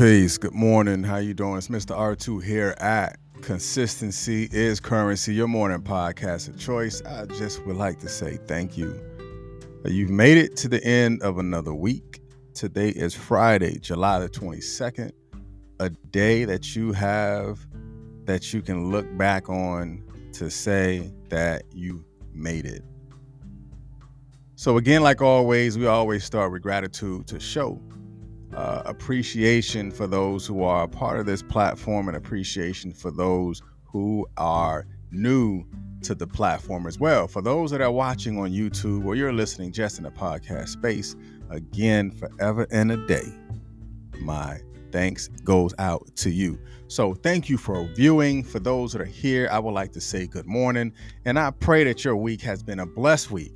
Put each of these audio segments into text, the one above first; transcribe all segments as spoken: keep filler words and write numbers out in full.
Peace. Good morning. How you doing? It's Mister R two here at Consistency is Currency, your morning podcast of choice. I just would like to say thank you. You've made it to the end of another week. Today is Friday, July the twenty-second, a day that you have that you can look back on to say that you made it. So again, like always, we always start with gratitude to show Uh, appreciation for those who are a part of this platform and appreciation for those who are new to the platform as well. For those that are watching on YouTube or you're listening just in the podcast space, again, forever and a day, my thanks goes out to you. So thank you for viewing. For those that are here, I would like to say good morning, and I pray that your week has been a blessed week.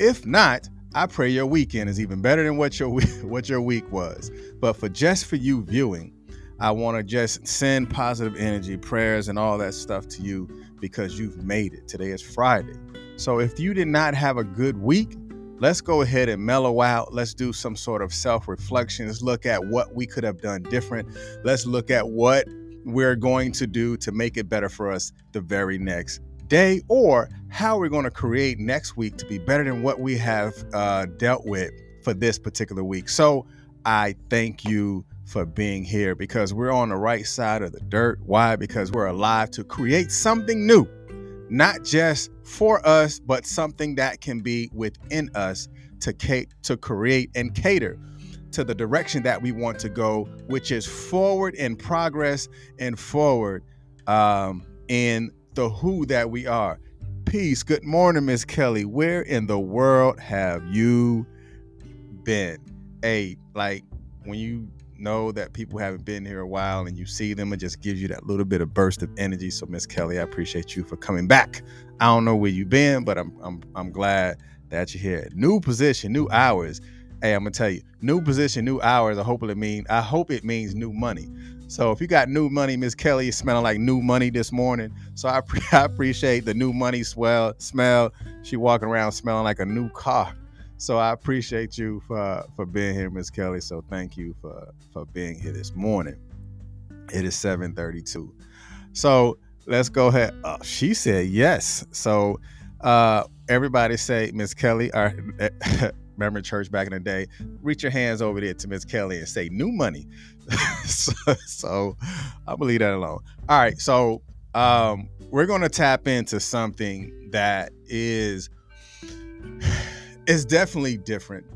If not, I pray your weekend is even better than what your week, what your week was. But for just for you viewing, I want to just send positive energy, prayers, and all that stuff to you because you've made it. Today is Friday. So if you did not have a good week, let's go ahead and mellow out. Let's do some sort of self-reflection. Let's look at what we could have done different. Let's look at what we're going to do to make it better for us the very next day, or how we're going to create next week to be better than what we have uh, dealt with for this particular week. So I thank you for being here because we're on the right side of the dirt. Why? Because we're alive to create something new, not just for us, but something that can be within us to, ca- to create and cater to the direction that we want to go, which is forward in progress and forward um, in the who that we are. Peace. Good morning, Miss Kelly. Where in the world have you been? Hey, like when you know that people haven't been here a while and you see them, it just gives you that little bit of burst of energy. So, Miss Kelly, I appreciate you for coming back. I don't know where you've been, but I'm I'm I'm glad that you're here. New position, new hours. Hey, I'm gonna tell you, new position, new hours. I hope it mean I hope it means new money. So if you got new money, Miss Kelly is smelling like new money this morning. So I, pre- I appreciate the new money swell smell. She walking around smelling like a new car. So I appreciate you for for being here, Miss Kelly. So thank you for for being here this morning. It is seven thirty-two. So let's go ahead. Oh, she said yes. So uh, everybody say Miss Kelly. All right. Remember church back in the day, reach your hands over there to Miss Kelly and say new money. so, so I'm gonna leave that alone. All right, so um, we're gonna tap into something that is is definitely different.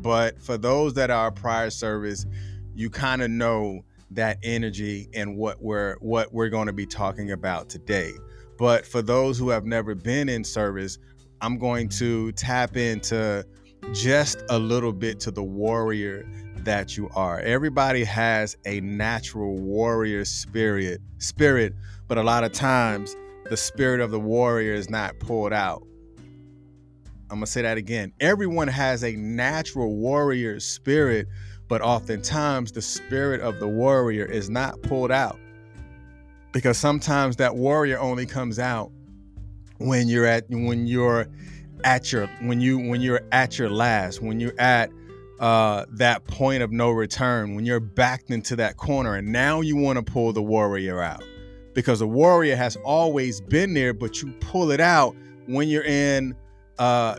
But for those that are prior service, you kind of know that energy and what we're what we're gonna be talking about today. But for those who have never been in service, I'm going to tap into just a little bit to the warrior that you are. Everybody has a natural warrior spirit, spirit, but a lot of times the spirit of the warrior is not pulled out. I'm going to say that again. Everyone has a natural warrior spirit, but oftentimes the spirit of the warrior is not pulled out because sometimes that warrior only comes out when you're at, when you're at your when you when you're at your last, when you're at uh that point of no return, when you're backed into that corner and now you want to pull the warrior out because the warrior has always been there, but you pull it out when you're in uh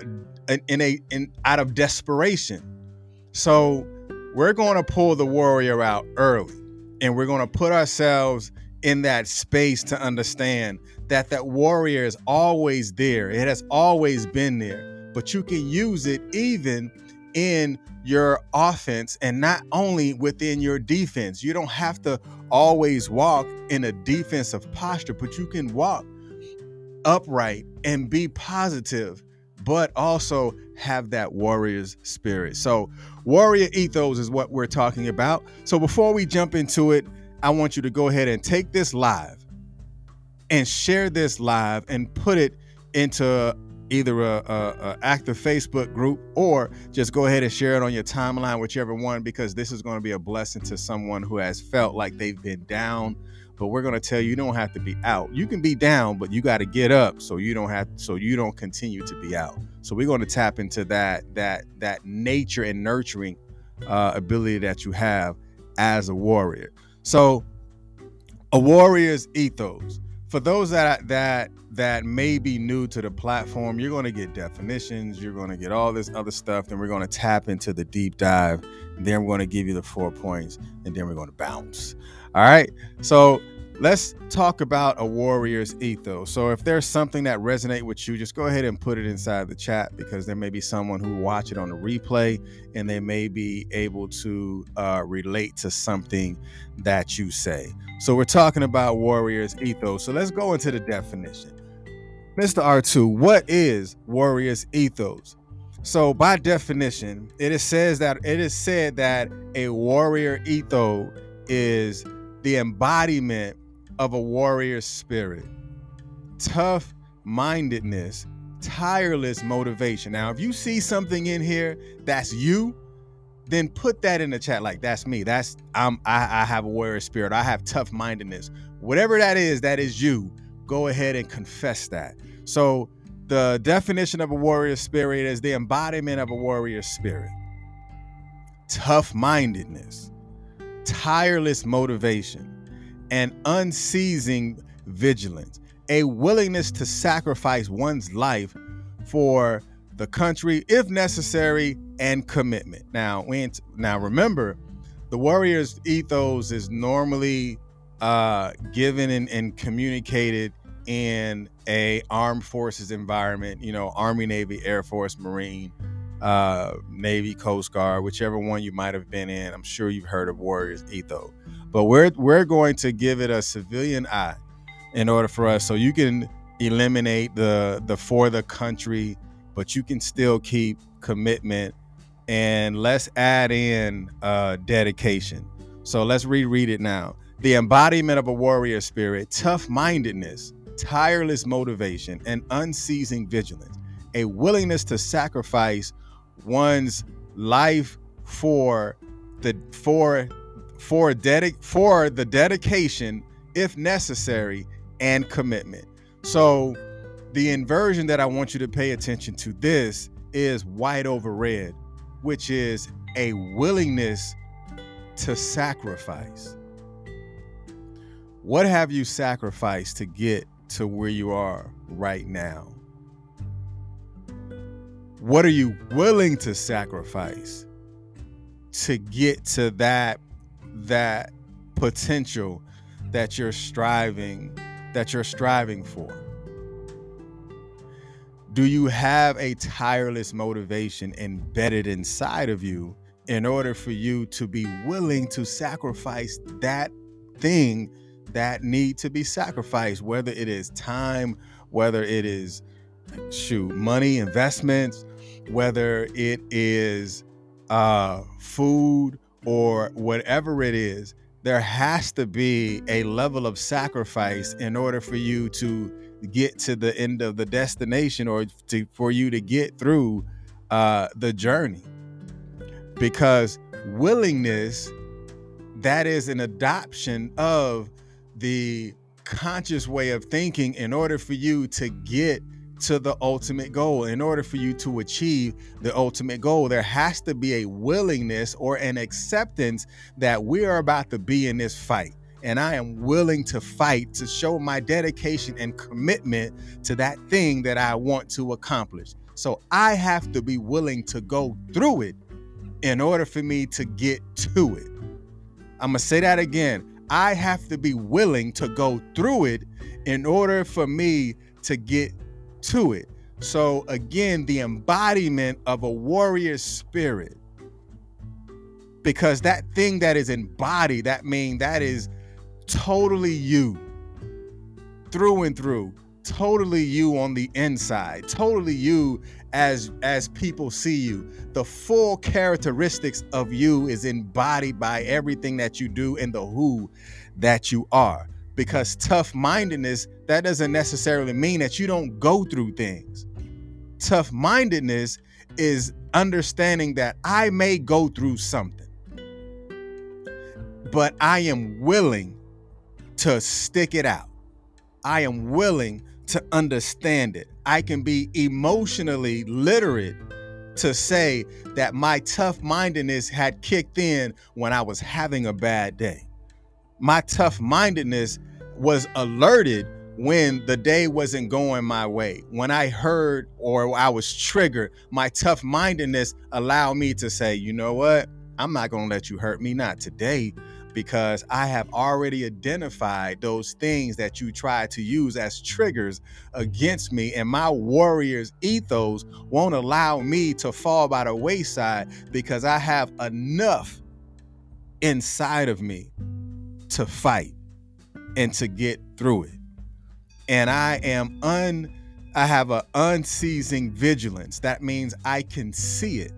in a in out of desperation. So we're going to pull the warrior out early and we're going to put ourselves in that space to understand that that warrior is always there. It has always been there, but you can use it even in your offense and not only within your defense. You don't have to always walk in a defensive posture, but you can walk upright and be positive, but also have that warrior's spirit. So warrior ethos is what we're talking about. So before we jump into it, I want you to go ahead and take this live and share this live and put it into either a, a, a active Facebook group or just go ahead and share it on your timeline, whichever one, because this is going to be a blessing to someone who has felt like they've been down. But we're going to tell you, you don't have to be out. You can be down, but you got to get up so you don't have so you don't continue to be out. So we're going to tap into that that that nature and nurturing uh, ability that you have as a warrior. So a warrior's ethos. For those that that that may be new to the platform, you're going to get definitions, you're going to get all this other stuff, then we're going to tap into the deep dive, and then we're going to give you the four points, and then we're going to bounce. All right, so let's talk about a warrior's ethos. So if there's something that resonates with you, just go ahead and put it inside the chat, because there may be someone who watch it on the replay, and they may be able to uh, relate to something that you say. So we're talking about warrior's ethos. So let's go into the definition. Mister R two, what is warrior's ethos? So by definition, it is says that it is said that a warrior ethos is the embodiment of a warrior's spirit, tough-mindedness, tireless motivation. Now, if you see something in here that's you, then put that in the chat. Like, that's me. That's I'm. I, I have a warrior spirit. I have tough-mindedness. Whatever that is, that is you. Go ahead and confess that. So the definition of a warrior spirit is the embodiment of a warrior spirit. Tough-mindedness, tireless motivation, and unceasing vigilance. A willingness to sacrifice one's life for the country if necessary, and commitment. Now, we ain't, now remember, the warrior's ethos is normally uh given and, and communicated in a armed forces environment, you know, Army, Navy, Air Force, Marine, uh Navy, Coast Guard, whichever one you might have been in. I'm sure you've heard of warrior's ethos, but we're we're going to give it a civilian eye in order for us, so you can eliminate the the for the country, but you can still keep commitment, and let's add in uh dedication. So let's reread it now. The embodiment of a warrior spirit, tough-mindedness, tireless motivation, and unceasing vigilance. A willingness to sacrifice one's life for the for for dedic for the dedication if necessary, and commitment. So the inversion that I want you to pay attention to, this is white over red, which is a willingness to sacrifice. What have you sacrificed to get to where you are right now? What are you willing to sacrifice to get to that that potential that you're striving that you're striving for? Do you have a tireless motivation embedded inside of you in order for you to be willing to sacrifice that thing that need to be sacrificed, whether it is time, whether it is shoot money, investments, whether it is uh, food or whatever it is? There has to be a level of sacrifice in order for you to get to the end of the destination, or to, for you to get through uh, the journey. Because willingness, that is an adoption of the conscious way of thinking in order for you to get to the ultimate goal. In order for you to achieve the ultimate goal, there has to be a willingness or an acceptance that we are about to be in this fight, and I am willing to fight to show my dedication and commitment to that thing that I want to accomplish. So I have to be willing to go through it in order for me to get to it. I'm gonna say that again. I have to be willing to go through it in order for me to get to it. So again, the embodiment of a warrior spirit, because that thing that is embodied, that means that is totally you through and through, totally you on the inside, totally you as as people see you. The full characteristics of you is embodied by everything that you do and the who that you are. Because tough-mindedness, that doesn't necessarily mean that you don't go through things. Tough-mindedness is understanding that I may go through something, but I am willing to stick it out. I am willing to understand it. I can be emotionally literate to say that my tough-mindedness had kicked in when I was having a bad day. My tough-mindedness was alerted when the day wasn't going my way. When I heard or I was triggered, my tough-mindedness allowed me to say, you know what? I'm not going to let you hurt me, not today, because I have already identified those things that you try to use as triggers against me, and my warrior's ethos won't allow me to fall by the wayside because I have enough inside of me to fight and to get through it. And I am un, I have an unceasing vigilance. That means I can see it.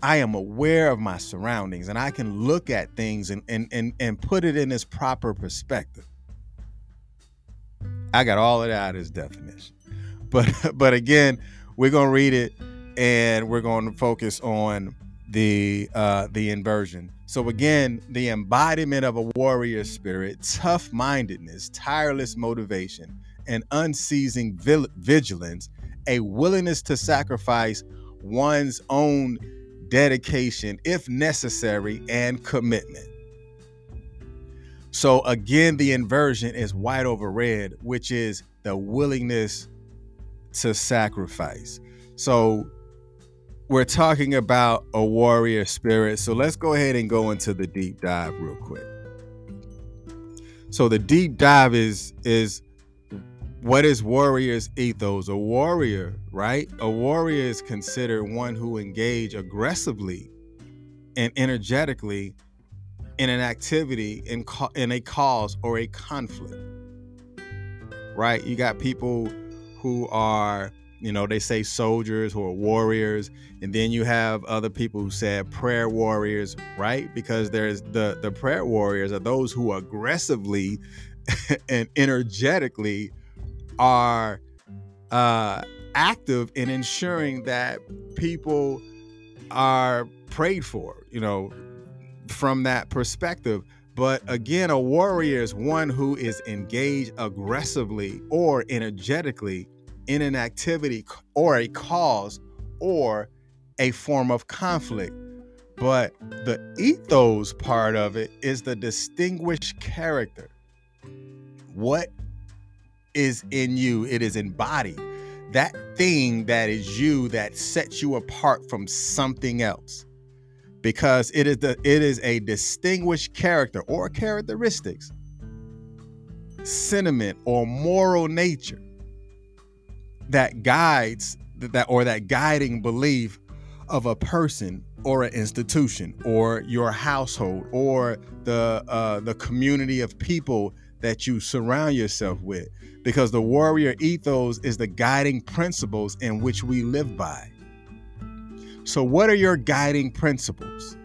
I am aware of my surroundings, and I can look at things and, and, and, and put it in its proper perspective. I got all of that out of this definition. But, but again, we're going to read it, and we're going to focus on the, uh, the inversion. So again, the embodiment of a warrior spirit, tough-mindedness, tireless motivation, and unceasing vil- vigilance, a willingness to sacrifice one's own dedication, if necessary, and commitment. So again, the inversion is white over red, which is the willingness to sacrifice. So we're talking about a warrior spirit. So let's go ahead and go into the deep dive real quick. So the deep dive is, is what is warrior's ethos? A warrior, right? A warrior is considered one who engages aggressively and energetically in an activity, in, co- in a cause or a conflict, right? You got people who are, you know, they say soldiers who are warriors, and then you have other people who said prayer warriors, right? Because there's the, the prayer warriors are those who aggressively and energetically are uh, active in ensuring that people are prayed for, you know, from that perspective. But again, a warrior is one who is engaged aggressively or energetically in an activity or a cause or a form of conflict. But the ethos part of it is the distinguished character. What is in you, it is embodied. That thing that is you that sets you apart from something else, because it is the it is a distinguished character or characteristics, sentiment or moral nature that guides that or that guiding belief of a person or an institution or your household or the uh, the community of people that you surround yourself with, because the warrior ethos is the guiding principles in which we live by. So what are your guiding principles?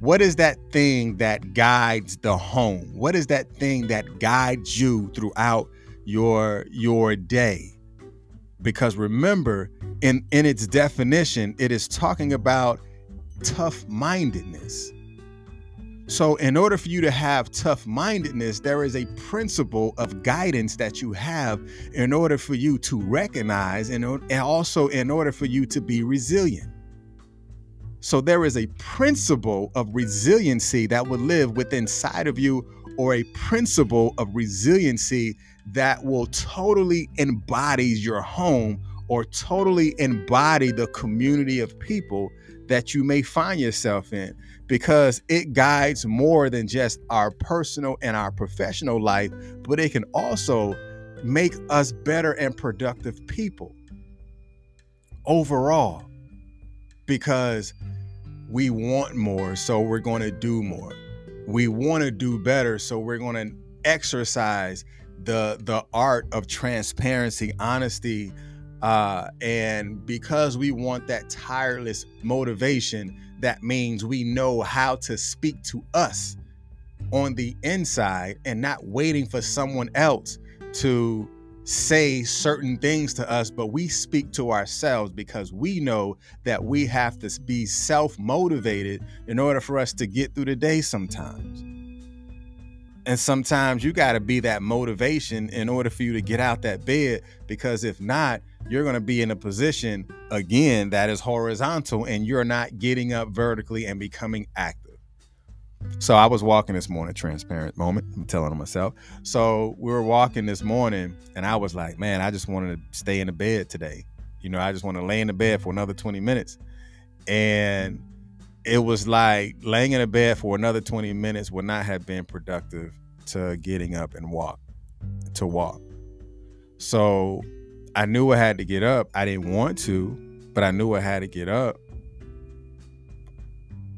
What is that thing that guides the home? What is that thing that guides you throughout your, your day? Because remember, in, in its definition, it is talking about tough-mindedness. So in order for you to have tough-mindedness, there is a principle of guidance that you have in order for you to recognize, and also in order for you to be resilient. So there is a principle of resiliency that will live within inside of you, or a principle of resiliency that will totally embody your home or totally embody the community of people that you may find yourself in, because it guides more than just our personal and our professional life, but it can also make us better and productive people overall, because we want more, so we're going to do more. We want to do better, so we're going to exercise the, the art of transparency, honesty, Uh, and because we want that tireless motivation, that means we know how to speak to us on the inside and not waiting for someone else to say certain things to us, but we speak to ourselves because we know that we have to be self-motivated in order for us to get through the day sometimes. And sometimes you got to be that motivation in order for you to get out that bed, because if not, you're going to be in a position again that is horizontal and you're not getting up vertically and becoming active. So I was walking this morning, transparent moment, I'm telling myself. So we were walking this morning and I was like, man, I just wanted to stay in the bed today. You know, I just want to lay in the bed for another twenty minutes. And it was like laying in the bed for another twenty minutes would not have been productive to getting up and walk, to walk. So I knew I had to get up. I didn't want to, but I knew I had to get up.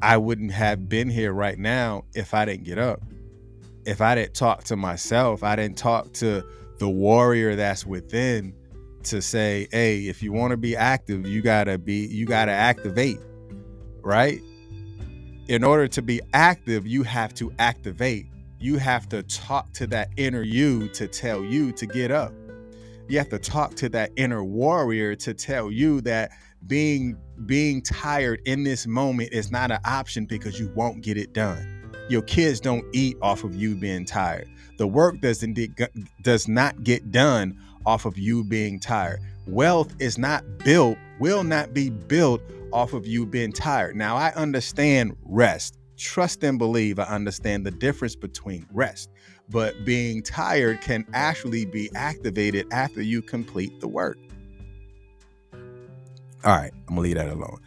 I wouldn't have been here right now if I didn't get up. If I didn't talk to myself, I didn't talk to the warrior that's within to say, hey, if you want to be active, you gotta be, you gotta activate, right? In order to be active, you have to activate. You have to talk to that inner you to tell you to get up. You have to talk to that inner warrior to tell you that being being tired in this moment is not an option because you won't get it done. Your kids don't eat off of you being tired. The work doesn't does not get done off of you being tired. Wealth is not built, will not be built off of you being tired. Now, I understand rest. Trust and believe, I understand the difference between rest, but being tired can actually be activated after you complete the work. All right, I'm gonna leave that alone.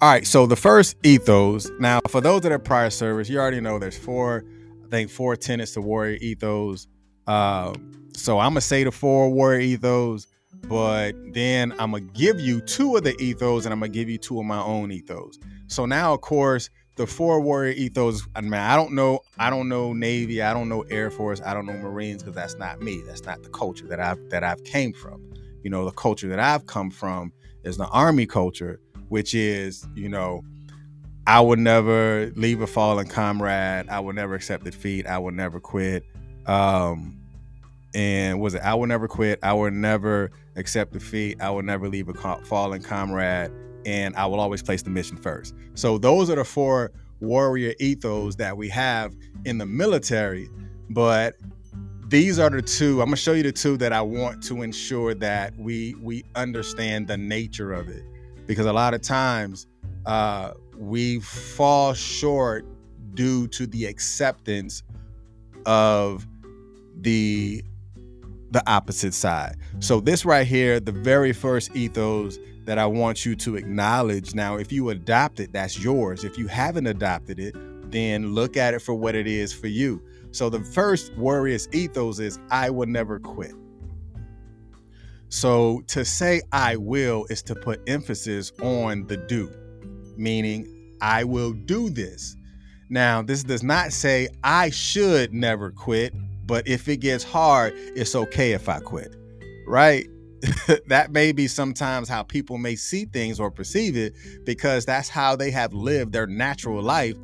All right, so the first ethos. Now, for those that are prior service, you already know there's four, I think four tenets to warrior ethos. Uh, so I'm gonna say the four warrior ethos, but then I'm gonna give you two of the ethos and I'm gonna give you two of my own ethos. So now, of course, the four warrior ethos, I mean, I don't know, I don't know Navy, I don't know Air Force, I don't know Marines, because that's not me. That's not the culture that I've that I've came from. You know, the culture that I've come from is the Army culture, which is, you know, I would never leave a fallen comrade, I would never accept defeat, I would never quit. Um, and was it I would never quit, I would never accept defeat, I would never leave a fallen comrade, and I will always place the mission first. So those are the four warrior ethos that we have in the military, but these are the two, I'm gonna show you the two that I want to ensure that we we understand the nature of it. Because a lot of times uh, we fall short due to the acceptance of the, the opposite side. So this right here, the very first ethos that I want you to acknowledge. Now, if you adopt it, that's yours. If you haven't adopted it, then look at it for what it is for you. So the first warrior's ethos is I will never quit. So to say I will is to put emphasis on the do, meaning I will do this. Now, this does not say I should never quit, but if it gets hard, it's okay if I quit, right? That may be sometimes how people may see things or perceive it, because that's how they have lived their natural life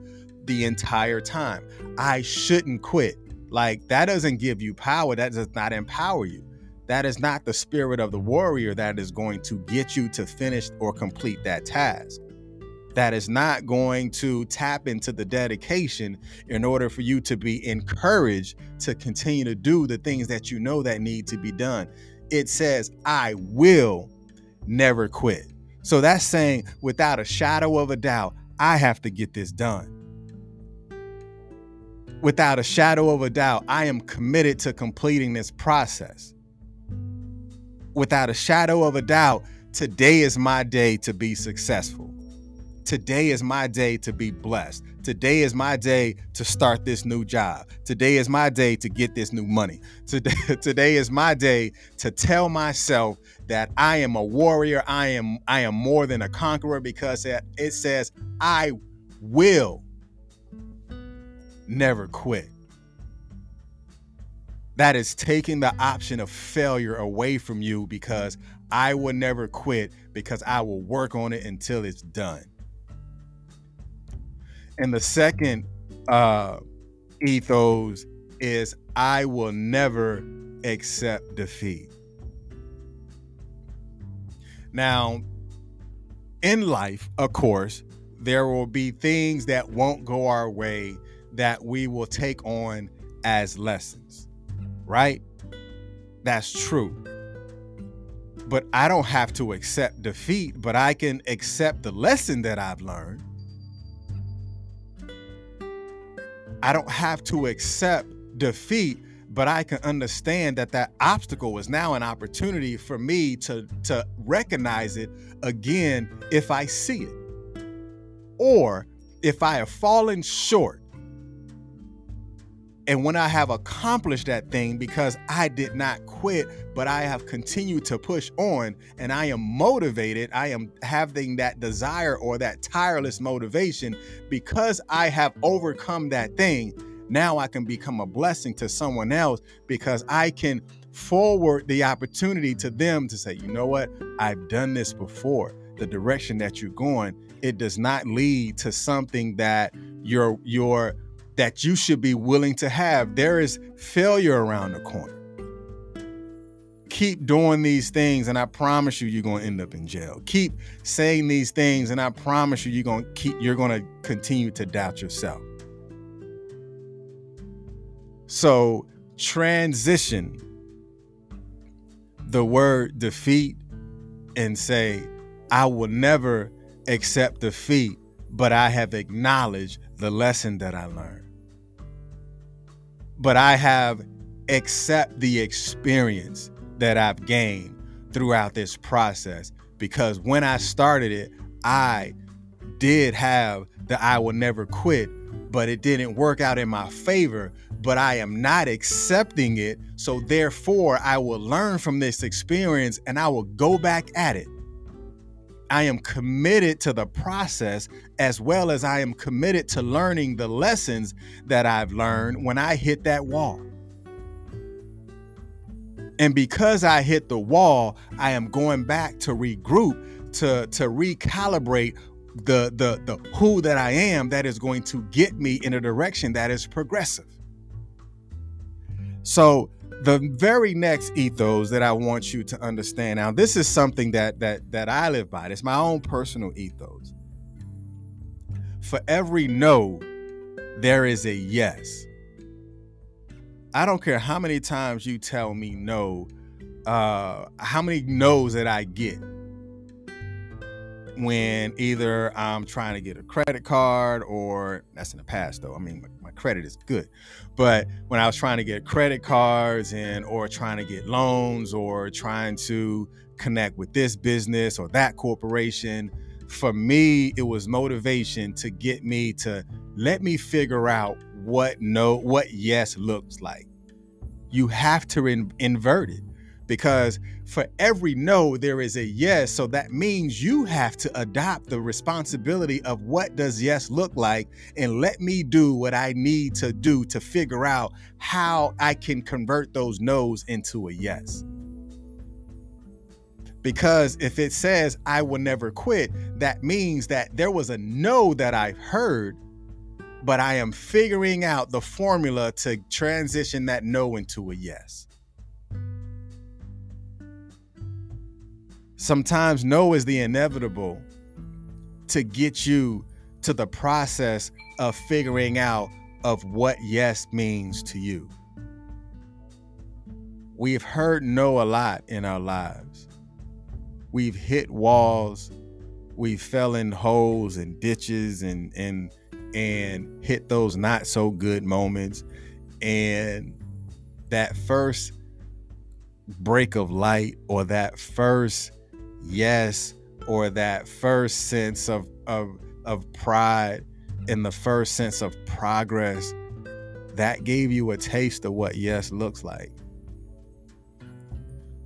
the entire time. I shouldn't quit. Like, that doesn't give you power. That does not empower you. That is not the spirit of the warrior that is going to get you to finish or complete that task. That is not going to tap into the dedication in order for you to be encouraged to continue to do the things that you know that need to be done. It says, I will never quit. So that's saying without a shadow of a doubt, I have to get this done. Without a shadow of a doubt, I am committed to completing this process. Without a shadow of a doubt, today is my day to be successful. Today is my day to be blessed. Today is my day to start this new job. Today is my day to get this new money. Today, today is my day to tell myself that I am a warrior. I am, I am more than a conqueror, because it, it says, I will never quit. That is taking the option of failure away from you, because I will never quit, because I will work on it until it's done. And the second uh, ethos is I will never accept defeat. Now, in life, of course, there will be things that won't go our way that we will take on as lessons. Right? That's true. but I don't have to accept defeat, but I can accept the lesson that I've learned. I don't have to accept defeat, but I can understand that that obstacle is now an opportunity for me to, to recognize it again if I see it. Or if I have fallen short, and when I have accomplished that thing because I did not quit, but I have continued to push on and I am motivated, I am having that desire or that tireless motivation because I have overcome that thing. Now I can become a blessing to someone else because I can forward the opportunity to them to say, you know what, I've done this before. The direction that you're going, it does not lead to something that you're, you're, that you should be willing to have. There is failure around the corner. Keep doing these things and I promise you, you're going to end up in jail. Keep saying these things and I promise you, you're going to keep, you're going to continue to doubt yourself. So transition the word defeat and say, I will never accept defeat, but I have acknowledged the lesson that I learned. But I have accepted the experience that I've gained throughout this process, because when I started it, I did have the I will never quit, but it didn't work out in my favor, but I am not accepting it. So therefore I will learn from this experience and I will go back at it. I am committed to the process as well as I am committed to learning the lessons that I've learned when I hit that wall. And because I hit the wall, I am going back to regroup, to, to recalibrate the, the, the who that I am that is going to get me in a direction that is progressive. So the very next ethos that I want you to understand. Now, this is something that that that I live by. It's my own personal ethos. For every no, there is a yes. I don't care how many times you tell me no, uh, how many no's that I get when either I'm trying to get a credit card or that's in the past though. I mean, my, my credit is good. But when I was trying to get credit cards and or trying to get loans or trying to connect with this business or that corporation, for me, it was motivation to get me to let me figure out what no, what yes looks like. You have to in, invert it. Because for every no, there is a yes. So that means you have to adopt the responsibility of what does yes look like and let me do what I need to do to figure out how I can convert those no's into a yes. Because if it says I will never quit, that means that there was a no that I've heard, but I am figuring out the formula to transition that no into a yes. Sometimes no is the inevitable to get you to the process of figuring out of what yes means to you. We've heard no a lot in our lives. We've hit walls. We fell in holes and ditches and, and, and hit those not so good moments. And that first break of light or that first yes, or that first sense of, of, of pride and the first sense of progress that gave you a taste of what yes looks like.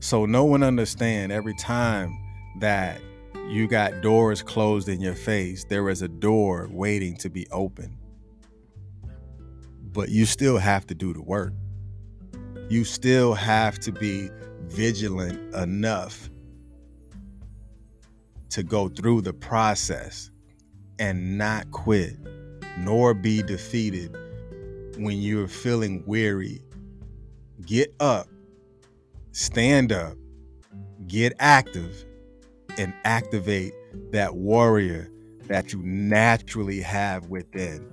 So no one understand every time that you got doors closed in your face, there is a door waiting to be open, but you still have to do the work. You still have to be vigilant enough to go through the process and not quit, nor be defeated when you're feeling weary. Get up, stand up, get active, and activate that warrior that you naturally have within.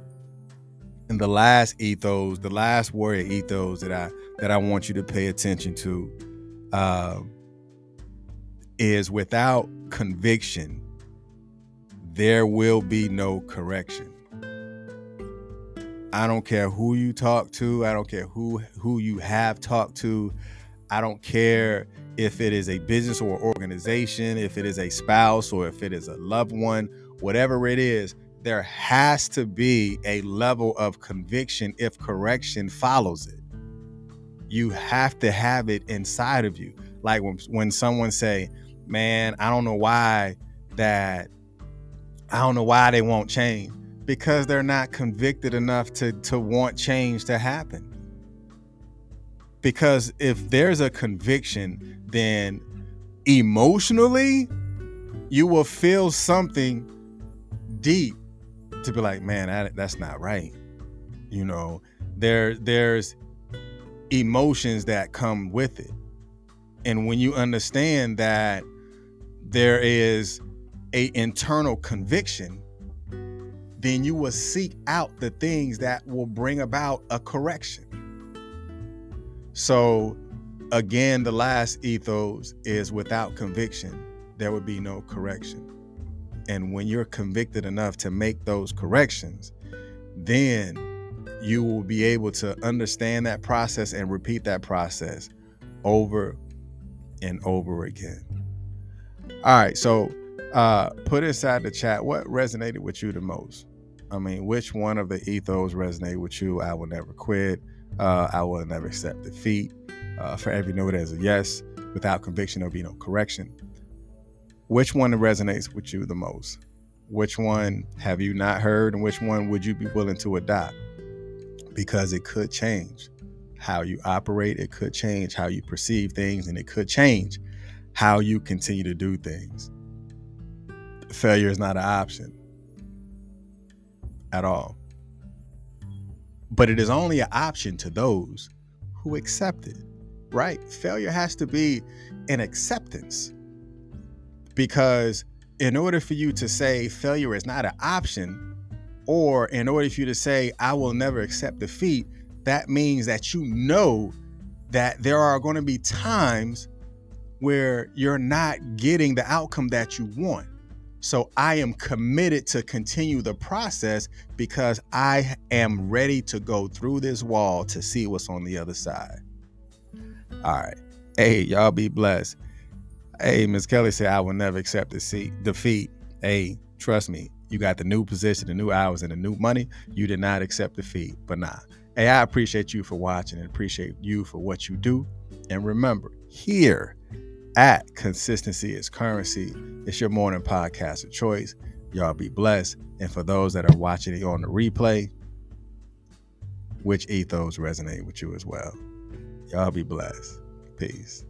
And the last ethos, the last warrior ethos that I that I want you to pay attention to, uh, is without conviction, there will be no correction. I don't care who you talk to. I don't care who, who you have talked to. I don't care if it is a business or organization, if it is a spouse or if it is a loved one, whatever it is, there has to be a level of conviction if correction follows it. You have to have it inside of you. Like when, when someone say, man, I don't know why that, I don't know why they won't change. Because they're not convicted enough to, to want change to happen. Because if there's a conviction, then emotionally, you will feel something deep to be like, man, I, that's not right. You know, there there's emotions that come with it. And when you understand that there is a internal conviction, then you will seek out the things that will bring about a correction. So again, the last ethos is without conviction, there would be no correction. And when you're convicted enough to make those corrections, then you will be able to understand that process and repeat that process over and over again. All right, so uh, put inside the chat, what resonated with you the most? I mean, which one of the ethos resonated with you? I will never quit. Uh, I will never accept defeat. Uh, for every no, there's a yes. Without conviction, there'll be no correction. Which one resonates with you the most? Which one have you not heard? And which one would you be willing to adopt? Because it could change how you operate. It could change how you perceive things. And it could change how you continue to do things. Failure is not an option at all. But it is only an option to those who accept it, right? Failure has to be an acceptance, because in order for you to say failure is not an option, or in order for you to say, I will never accept defeat, that means that you know that there are going to be times where you're not getting the outcome that you want. So I am committed to continue the process because I am ready to go through this wall to see what's on the other side. All right. Hey, y'all be blessed. Hey, Miss Kelly said, I will never accept defeat. Hey, trust me, you got the new position, the new hours, and the new money. You did not accept defeat, but nah. Hey, I appreciate you for watching and appreciate you for what you do. And remember, here at Consistency is Currency, it's your morning podcast of choice. Y'all be blessed. And for those that are watching it on the replay, which ethos resonate with you as well? Y'all be blessed. Peace.